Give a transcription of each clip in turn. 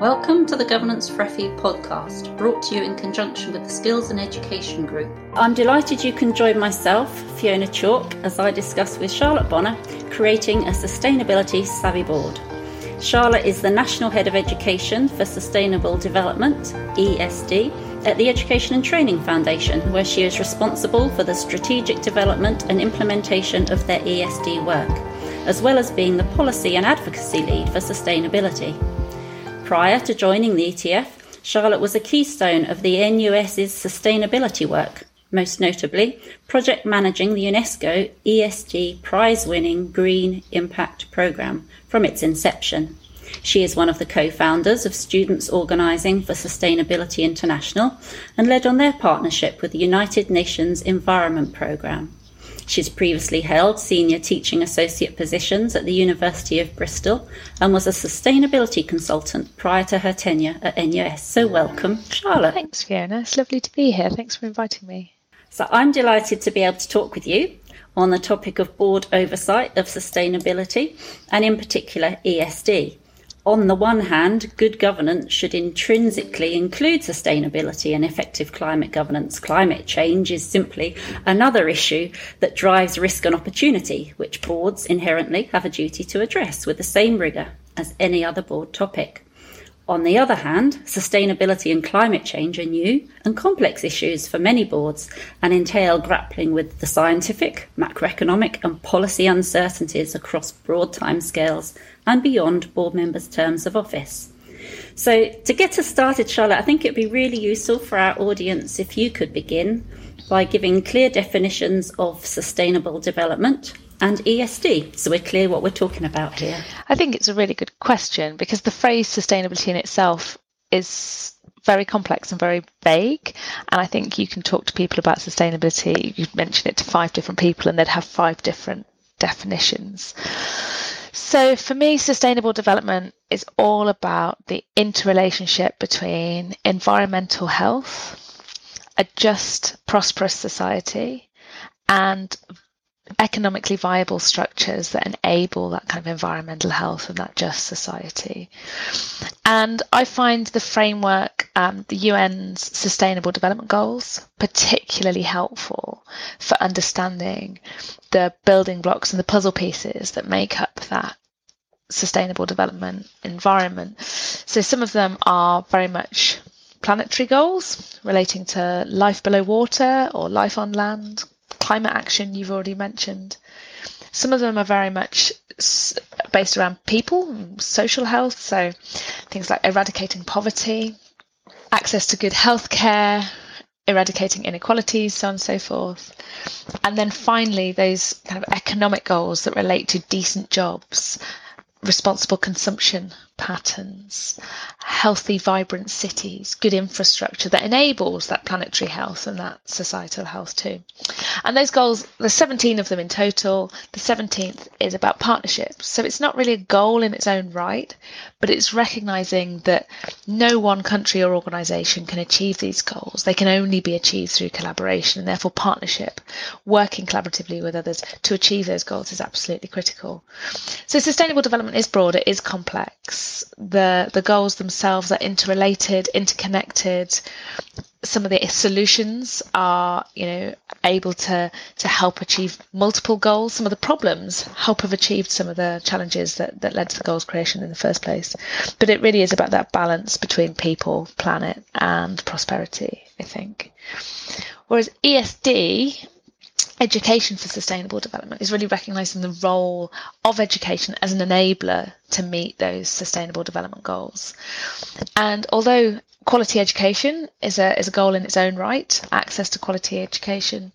Welcome to the Governance for FE podcast, brought to you in conjunction with the Skills and Education Group. I'm delighted you can join myself, Fiona Chalk, as I discuss with Charlotte Bonner, creating a sustainability savvy board. Charlotte is the National Head of Education for Sustainable Development, ESD, at the Education and Training Foundation, where she is responsible for the strategic development and implementation of their ESD work, as well as being the policy and advocacy lead for sustainability. Prior to joining the ETF, Charlotte was a keystone of the NUS's sustainability work, most notably project managing the UNESCO ESG prize-winning Green Impact Programme from its inception. She is one of the co-founders of Students Organising for Sustainability International and led on their partnership with the United Nations Environment Programme. She's previously held senior teaching associate positions at the University of Bristol and was a sustainability consultant prior to her tenure at NUS. So welcome, Charlotte. Thanks, Fiona. It's lovely to be here. Thanks for inviting me. So I'm delighted to be able to talk with you on the topic of board oversight of sustainability and in particular ESD. On the one hand, good governance should intrinsically include sustainability and effective climate governance. Climate change is simply another issue that drives risk and opportunity, which boards inherently have a duty to address with the same rigour as any other board topic. On the other hand, sustainability and climate change are new and complex issues for many boards and entail grappling with the scientific, macroeconomic and policy uncertainties across broad timescales and beyond board members' terms of office. So to get us started, Charlotte, I think it would be really useful for our audience if you could begin by giving clear definitions of sustainable development and ESD, so we're clear what we're talking about here. I think it's a really good question because the phrase sustainability in itself is very complex and very vague, and I think you can talk to people about sustainability, you mention it to five different people and they'd have five different definitions. So for me, sustainable development is all about the interrelationship between environmental health, a just, prosperous society, and economically viable structures that enable that kind of environmental health and that just society. And I find the framework, the UN's Sustainable Development Goals, particularly helpful for understanding the building blocks and the puzzle pieces that make up that sustainable development environment. So some of them are very much planetary goals relating to life below water or life on land, climate action you've already mentioned. Some of them are very much based around people and social health, so things like eradicating poverty, access to good healthcare, eradicating inequalities, so on and so forth. And then finally, those kind of economic goals that relate to decent jobs, responsible consumption patterns, healthy, vibrant cities, good infrastructure that enables that planetary health and that societal health too. And those goals, there's 17 of them in total. The 17th is about partnerships. So it's not really a goal in its own right, but it's recognising that no one country or organisation can achieve these goals. They can only be achieved through collaboration and therefore partnership. Working collaboratively with others to achieve those goals is absolutely critical. So sustainable development is broad, it is complex. The goals themselves are interrelated, interconnected. Some of the solutions are, able to help achieve multiple goals. Some of the problems help have achieved some of the challenges that led to the goals creation in the first place. But it really is about that balance between people, planet, and prosperity, I think. Whereas ESD, Education for Sustainable Development, is really recognising the role of education as an enabler to meet those sustainable development goals. And although quality education is a goal in its own right, access to quality education,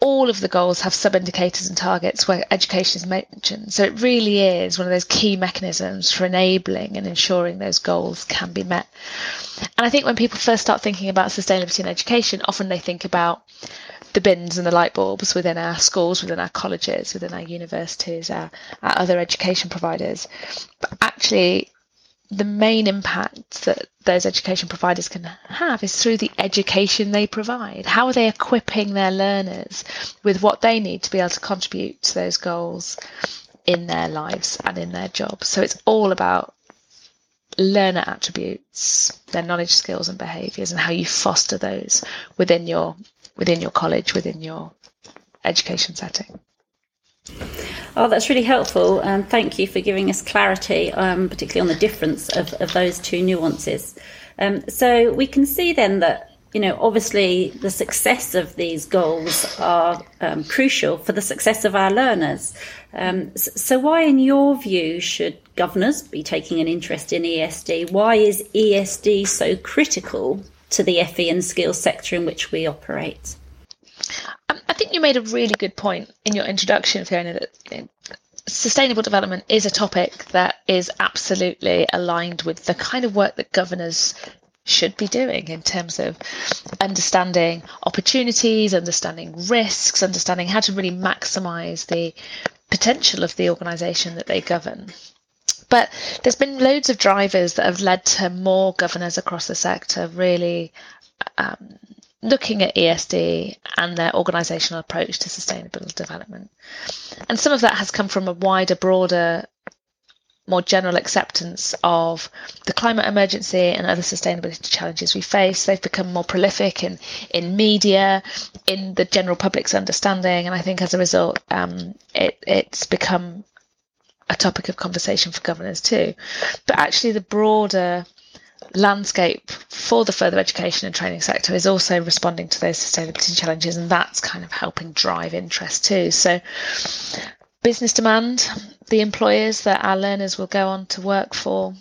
all of the goals have sub-indicators and targets where education is mentioned. So it really is one of those key mechanisms for enabling and ensuring those goals can be met. And I think when people first start thinking about sustainability in education, often they think about the bins and the light bulbs within our schools, within our colleges, within our universities, our other education providers. But actually, the main impact that those education providers can have is through the education they provide. How are they equipping their learners with what they need to be able to contribute to those goals in their lives and in their jobs? So it's all about learner attributes, their knowledge, skills and behaviours, and how you foster those within your college, within your education setting. Oh, that's really helpful, and thank you for giving us clarity, particularly on the difference of those two nuances. So we can see then that, you know, obviously the success of these goals are crucial for the success of our learners. So why, in your view, should governors be taking an interest in ESG? Why is ESG so critical to the FE and skills sector in which we operate? I think you made a really good point in your introduction, Fiona, that sustainable development is a topic that is absolutely aligned with the kind of work that governors should be doing in terms of understanding opportunities, understanding risks, understanding how to really maximise the potential of the organisation that they govern. But there's been loads of drivers that have led to more governors across the sector really looking at ESG and their organisational approach to sustainable development. And some of that has come from a wider, broader, more general acceptance of the climate emergency and other sustainability challenges we face. They've become more prolific in media, in the general public's understanding. And I think as a result, it's become a topic of conversation for governors too. But actually the broader landscape for the further education and training sector is also responding to those sustainability challenges, and that's kind of helping drive interest too. So business demand, the employers that our learners will go on to work for,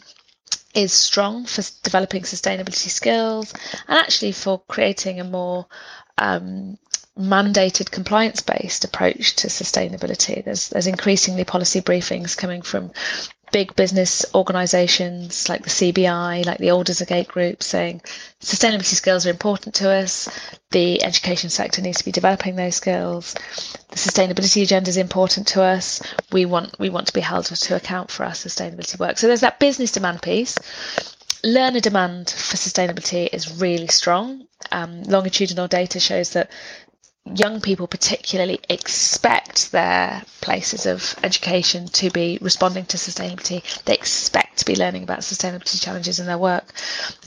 is strong for developing sustainability skills and actually for creating a more mandated compliance-based approach to sustainability. There's increasingly policy briefings coming from big business organisations like the CBI, like the Aldersgate Group, saying sustainability skills are important to us. The education sector needs to be developing those skills. The sustainability agenda is important to us. We want to be held to account for our sustainability work. So there's that business demand piece. Learner demand for sustainability is really strong. Longitudinal data shows that young people particularly expect their places of education to be responding to sustainability. They expect to be learning about sustainability challenges in their work.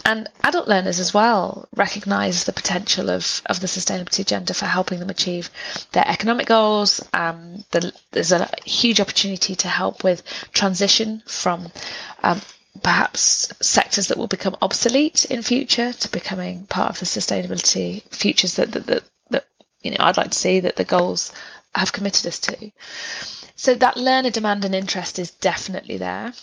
And adult learners as well recognise the potential of the sustainability agenda for helping them achieve their economic goals. There's a huge opportunity to help with transition from perhaps sectors that will become obsolete in future to becoming part of the sustainability futures that I'd like to see that the goals have committed us to. So that learner demand and interest is definitely there.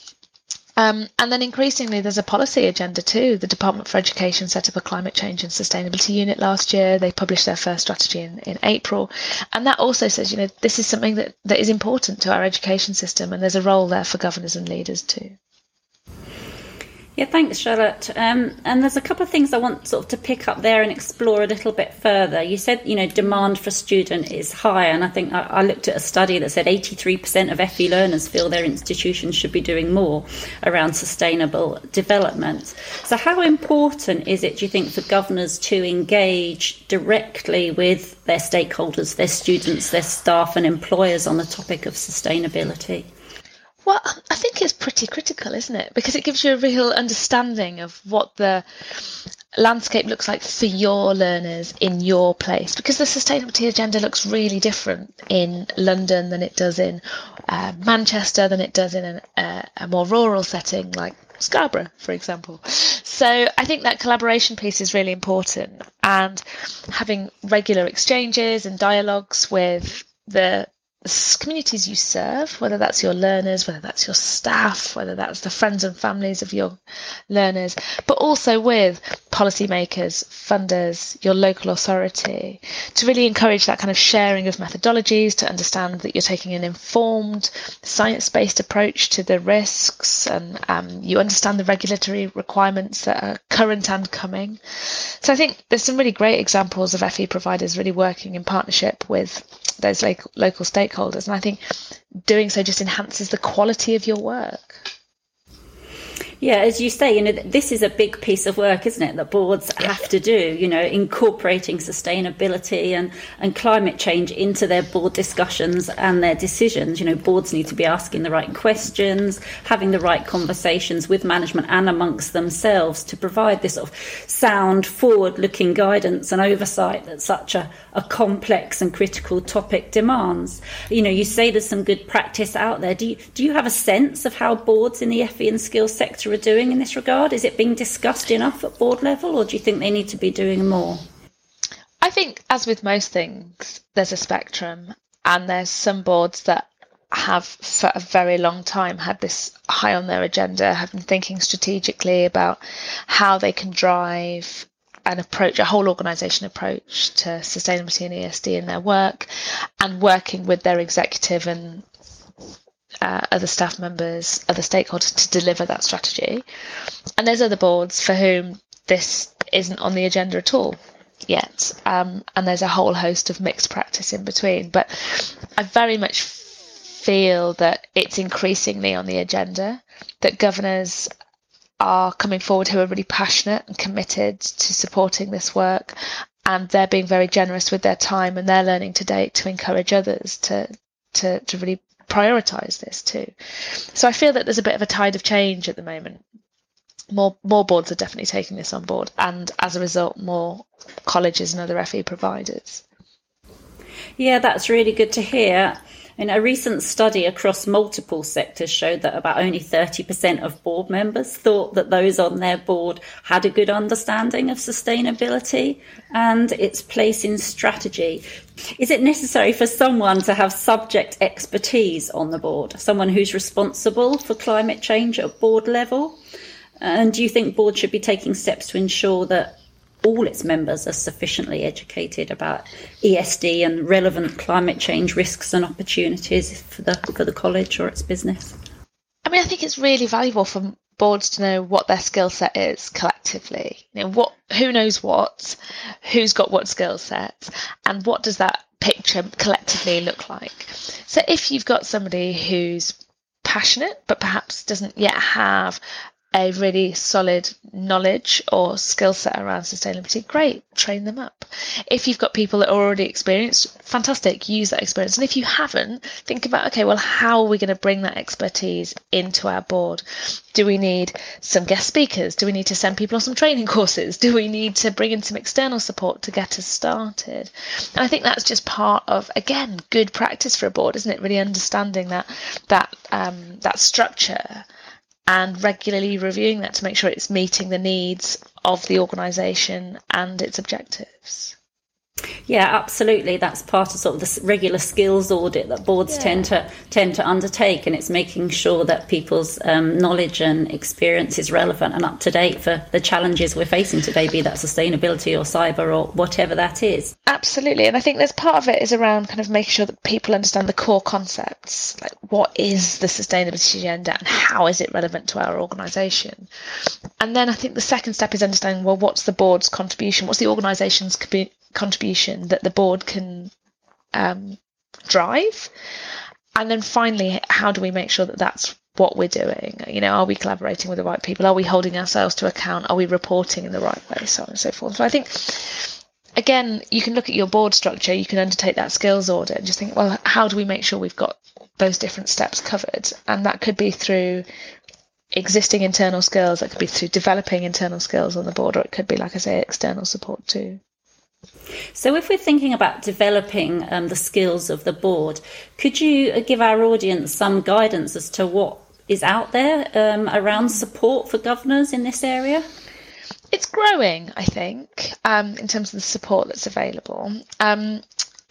And then increasingly, there's a policy agenda too. The Department for Education set up a climate change and sustainability unit last year. They published their first strategy in April. And that also says, you know, this is something that is important to our education system, and there's a role there for governors and leaders too. Yeah, thanks, Charlotte. And there's a couple of things I want sort of to pick up there and explore a little bit further. You said, you know, demand for student is high. And I think I looked at a study that said 83% of FE learners feel their institutions should be doing more around sustainable development. So how important is it, do you think, for governors to engage directly with their stakeholders, their students, their staff and employers on the topic of sustainability? Well, I think it's pretty critical, isn't it? Because it gives you a real understanding of what the landscape looks like for your learners in your place. Because the sustainability agenda looks really different in London than it does in Manchester, than it does in a more rural setting like Scarborough, for example. So I think that collaboration piece is really important. And having regular exchanges and dialogues with the communities you serve, whether that's your learners, whether that's your staff, whether that's the friends and families of your learners, but also with policymakers, funders, your local authority, to really encourage that kind of sharing of methodologies, to understand that you're taking an informed, science-based approach to the risks, and you understand the regulatory requirements that are current and coming. So I think there's some really great examples of FE providers really working in partnership with those local stakeholders, and I think doing so just enhances the quality of your work. Yeah, as you say, you know, this is a big piece of work, isn't it, that boards have to do, you know, incorporating sustainability and climate change into their board discussions and their decisions. You know, boards need to be asking the right questions, having the right conversations with management and amongst themselves to provide this sort of sound, forward-looking guidance and oversight that such a complex and critical topic demands. You know, you say there's some good practice out there. Do you have a sense of how boards in the FE and skills sector are doing in this regard? Is it being discussed enough at board level, or do you think they need to be doing more? I think, as with most things, there's a spectrum, and there's some boards that have for a very long time had this high on their agenda, have been thinking strategically about how they can drive an approach, a whole organisation approach to sustainability and ESG in their work, and working with their executive and other staff members, other stakeholders to deliver that strategy. And there's other boards for whom this isn't on the agenda at all yet. And there's a whole host of mixed practice in between. But I very much feel that it's increasingly on the agenda, that governors are coming forward who are really passionate and committed to supporting this work. And they're being very generous with their time and their learning to date to encourage others to really prioritise this too. So I feel that there's a bit of a tide of change at the moment. More boards are definitely taking this on board, and as a result, more colleges and other FE providers. Yeah, that's really good to hear. And a recent study across multiple sectors showed that about only 30% of board members thought that those on their board had a good understanding of sustainability and its place in strategy. Is it necessary for someone to have subject expertise on the board, someone who's responsible for climate change at board level? And do you think boards should be taking steps to ensure that all its members are sufficiently educated about ESG and relevant climate change risks and opportunities for the college or its business? I mean, I think it's really valuable for boards to know what their skill set is collectively. You know, who knows what, who's got what skill set, and what does that picture collectively look like? So if you've got somebody who's passionate but perhaps doesn't yet have a really solid knowledge or skill set around sustainability, great, train them up. If you've got people that are already experienced, fantastic, use that experience. And if you haven't, think about, okay, well, how are we going to bring that expertise into our board? Do we need some guest speakers? Do we need to send people on some training courses? Do we need to bring in some external support to get us started? And I think that's just part of, again, good practice for a board, isn't it? Really understanding that structure and regularly reviewing that to make sure it's meeting the needs of the organisation and its objectives. Yeah, absolutely. That's part of sort of the regular skills audit that boards tend to undertake, and it's making sure that people's knowledge and experience is relevant and up to date for the challenges we're facing today, be that sustainability or cyber or whatever that is. Absolutely. And I think there's part of it is around kind of making sure that people understand the core concepts, like what is the sustainability agenda and how is it relevant to our organisation? And then I think the second step is understanding, well, what's the board's contribution? What's the organisation's contribution that the board can drive? And then finally, how do we make sure that that's what we're doing? You know, are we collaborating with the right people? Are we holding ourselves to account? Are we reporting in the right way? So on and so forth. So I think, again, you can look at your board structure, you can undertake that skills audit and just think, well, how do we make sure we've got those different steps covered? And that could be through existing internal skills, that could be through developing internal skills on the board, or it could be, like I say, external support too. So if we're thinking about developing the skills of the board, could you give our audience some guidance as to what is out there around support for governors in this area? It's growing, I think, in terms of the support that's available.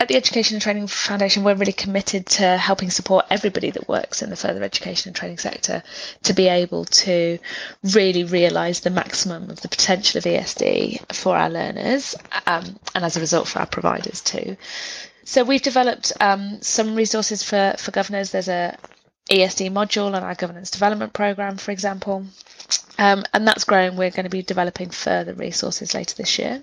At the Education and Training Foundation, we're really committed to helping support everybody that works in the further education and training sector to be able to really realise the maximum of the potential of ESD for our learners, and as a result for our providers too. So we've developed some resources for governors. There's an ESD module on our governance development programme, for example. And that's growing. We're going to be developing further resources later this year.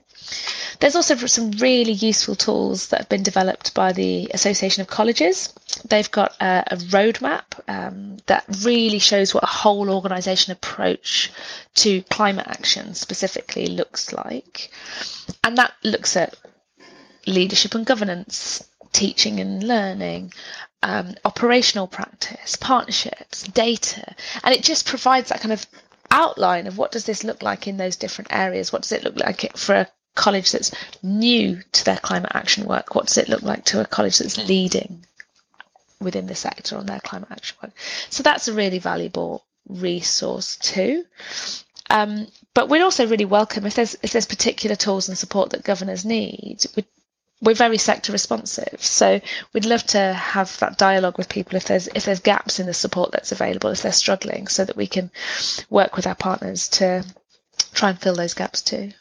There's also some really useful tools that have been developed by the Association of Colleges. They've got a roadmap that really shows what a whole organisation approach to climate action specifically looks like. And that looks at leadership and governance, teaching and learning, operational practice, partnerships, data. And it just provides that kind of outline of what does this look like in those different areas. What does it look like for a college that's new to their climate action work? What does it look like to a college that's leading within the sector on their climate action work? So that's a really valuable resource too. But we'd also really welcome, if there's particular tools and support that governors need, we're very sector responsive, so we'd love to have that dialogue with people if there's gaps in the support that's available, if they're struggling, so that we can work with our partners to try and fill those gaps too.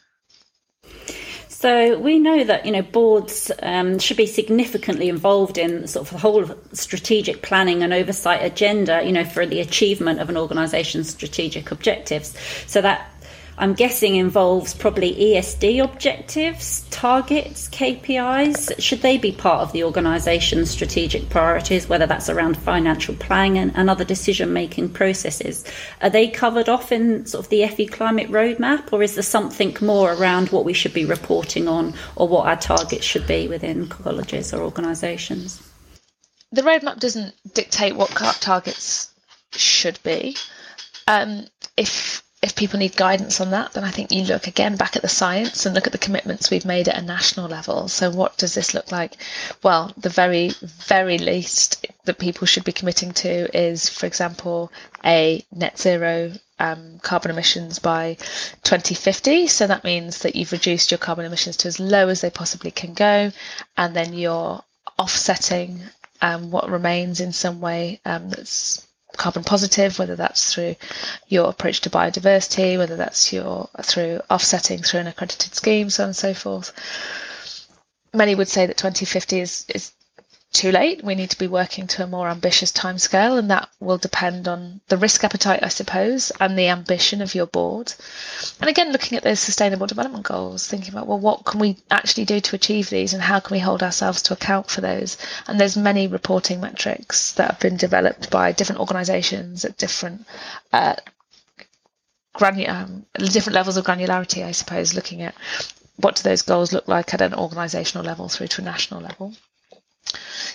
So we know that, you know, boards should be significantly involved in sort of the whole strategic planning and oversight agenda, you know, for the achievement of an organisation's strategic objectives. So that, I'm guessing, involves probably ESG objectives, targets, KPIs. Should they be part of the organisation's strategic priorities, whether that's around financial planning and other decision-making processes? Are they covered off in sort of the FE Climate Roadmap, or is there something more around what we should be reporting on or what our targets should be within colleges or organisations? The roadmap doesn't dictate what targets should be. If people need guidance on that, then I think you look again back at the science and look at the commitments we've made at a national level. So what does this look like? Well, the very, very least that people should be committing to is, for example, a net zero carbon emissions by 2050. So that means that you've reduced your carbon emissions to as low as they possibly can go, and then you're offsetting what remains in some way that's carbon positive, whether that's through your approach to biodiversity, whether that's through offsetting through an accredited scheme, so on and so forth. Many would say that 2050 is too late. We need to be working to a more ambitious timescale, and that will depend on the risk appetite, I suppose, and the ambition of your board. And again, looking at those sustainable development goals, thinking about, well, what can we actually do to achieve these and how can we hold ourselves to account for those? And there's many reporting metrics that have been developed by different organisations at different levels of granularity, I suppose, looking at what do those goals look like at an organisational level through to a national level.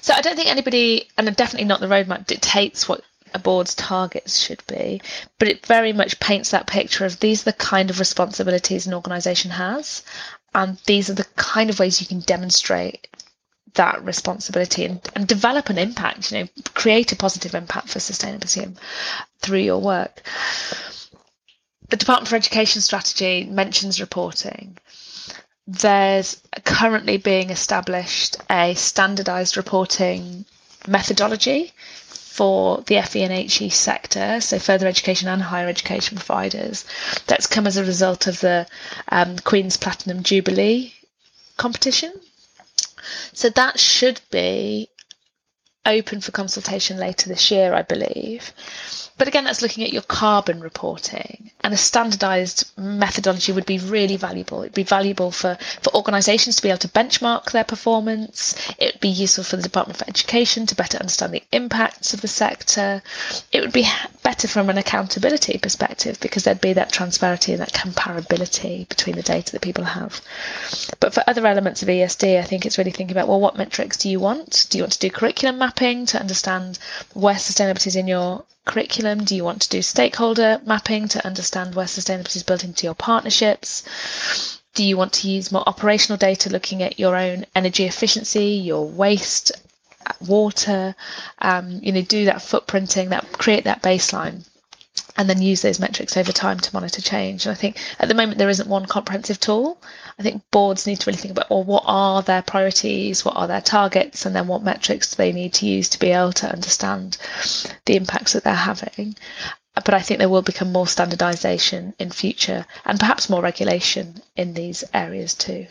So I don't think anybody, and definitely not the roadmap, dictates what a board's targets should be, but it very much paints that picture of these are the kind of responsibilities an organisation has, and these are the kind of ways you can demonstrate that responsibility and develop an impact, you know, create a positive impact for sustainability through your work. The Department for Education strategy mentions reporting. There's currently being established a standardised reporting methodology for the FE and HE sector, so further education and higher education providers. That's come as a result of the Queen's Platinum Jubilee competition. So that should be open for consultation later this year, I believe. But again, that's looking at your carbon reporting, and a standardised methodology would be really valuable. It'd be valuable for organisations to be able to benchmark their performance. It'd be useful for the Department for Education to better understand the impacts of the sector. It would be better from an accountability perspective because there'd be that transparency and that comparability between the data that people have. But for other elements of ESD, I think it's really thinking about, well, what metrics do you want? Do you want to do curriculum mapping to understand where sustainability is in your curriculum? Do you want to do stakeholder mapping to understand where sustainability is built into your partnerships? Do you want to use more operational data looking at your own energy efficiency, your waste, water, you know, do that footprinting, that create that baseline, and then use those metrics over time to monitor change. And I think at the moment there isn't one comprehensive tool. I think boards need to really think about, well, what are their priorities, what are their targets, and then what metrics do they need to use to be able to understand the impacts that they're having. But I think there will become more standardisation in future, and perhaps more regulation in these areas too.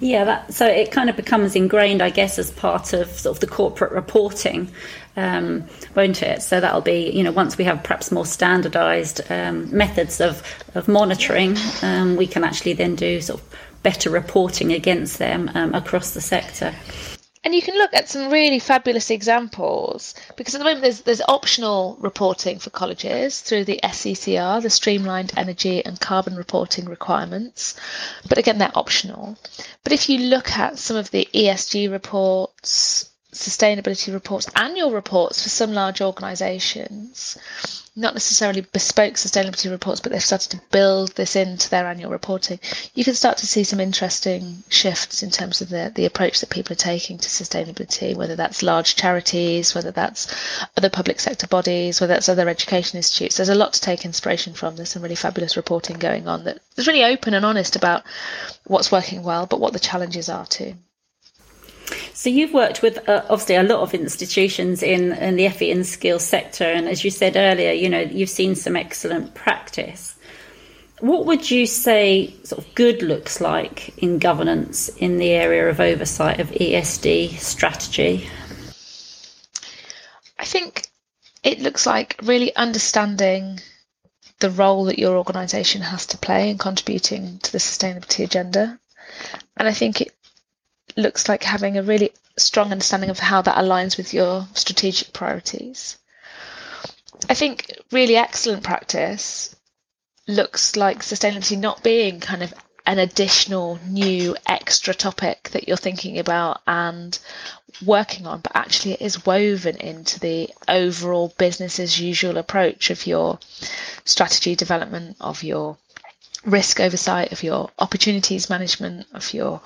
Yeah, so it kind of becomes ingrained, I guess, as part of sort of the corporate reporting won't it? So that'll be, you know, once we have perhaps more standardised methods of monitoring, we can actually then do sort of better reporting against them across the sector. And you can look at some really fabulous examples, because at the moment there's optional reporting for colleges through the SECR, the Streamlined Energy and Carbon Reporting Requirements. But again, they're optional. But if you look at some of the ESG reports, sustainability reports, annual reports for some large organisations, not necessarily bespoke sustainability reports, but they've started to build this into their annual reporting, you can start to see some interesting shifts in terms of the approach that people are taking to sustainability, whether that's large charities, whether that's other public sector bodies, whether that's other education institutes. There's a lot to take inspiration from. There's some really fabulous reporting going on that is really open and honest about what's working well, but what the challenges are too. So you've worked with obviously a lot of institutions in the FE and skills sector, and as you said earlier, you know, you've seen some excellent practice. What would you say sort of good looks like in governance in the area of oversight of ESG strategy? I think it looks like really understanding the role that your organisation has to play in contributing to the sustainability agenda, and I think it looks like having a really strong understanding of how that aligns with your strategic priorities. I think really excellent practice looks like sustainability not being kind of an additional new extra topic that you're thinking about and working on, but actually it is woven into the overall business as usual approach of your strategy development, of your risk oversight, of your opportunities management, of your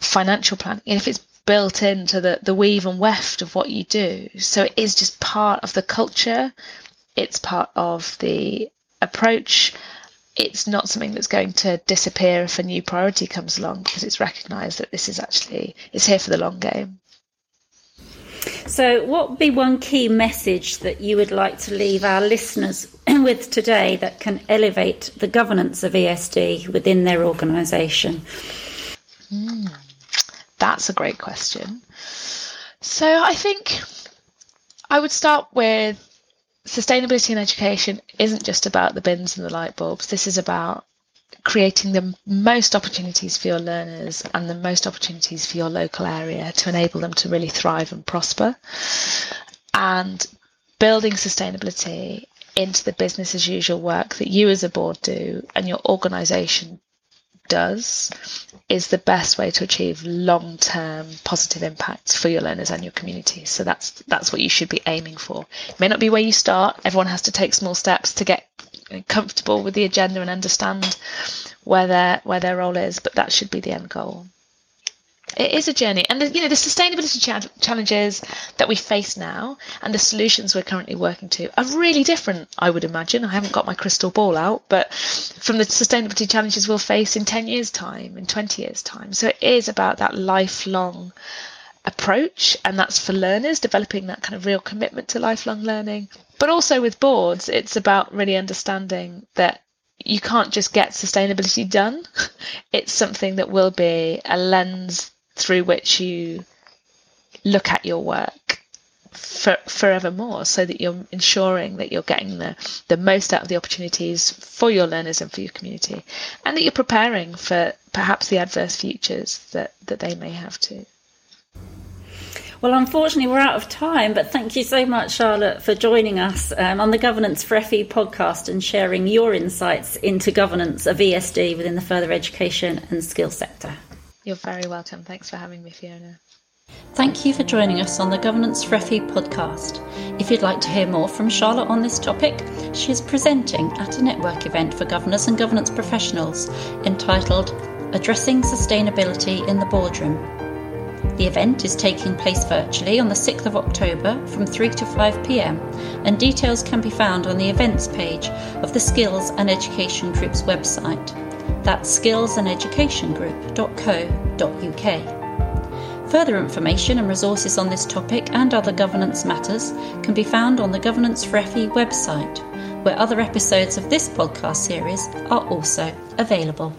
financial planning. And if it's built into the weave and weft of what you do, so it is just part of the culture, it's part of the approach. It's not something that's going to disappear if a new priority comes along, because it's recognised that this is actually, it's here for the long game. So what would be one key message that you would like to leave our listeners with today that can elevate the governance of ESG within their organisation? That's a great question. So I think I would start with sustainability in education isn't just about the bins and the light bulbs. This is about creating the most opportunities for your learners and the most opportunities for your local area to enable them to really thrive and prosper, and building sustainability into the business as usual work that you as a board do and your organisation does is the best way to achieve long-term positive impacts for your learners and your community. So that's what you should be aiming for. It may not be where you start. Everyone has to take small steps to get comfortable with the agenda and understand where their role is, but that should be the end goal. It is a journey, and the sustainability challenges that we face now and the solutions we're currently working to are really different, I would imagine. I haven't got my crystal ball out, but from the sustainability challenges we'll face in 10 years' time, in 20 years' time. So it is about that lifelong approach, and that's for learners, developing that kind of real commitment to lifelong learning. But also with boards, it's about really understanding that you can't just get sustainability done. It's something that will be a lens through which you look at your work forevermore, so that you're ensuring that you're getting the most out of the opportunities for your learners and for your community, and that you're preparing for perhaps the adverse futures that they may have too. Well, unfortunately, we're out of time, but thank you so much, Charlotte, for joining us on the Governance for FE podcast and sharing your insights into governance of ESG within the further education and skills sector. You're very welcome. Thanks for having me, Fiona. Thank you for joining us on the Governance for FE podcast. If you'd like to hear more from Charlotte on this topic, she is presenting at a network event for governors and governance professionals entitled Addressing Sustainability in the Boardroom. The event is taking place virtually on the 6th of October from 3 to 5 p.m, and details can be found on the events page of the Skills and Education Group's website. That's skillsandeducationgroup.co.uk. Further information and resources on this topic and other governance matters can be found on the Governance for FE website, where other episodes of this podcast series are also available.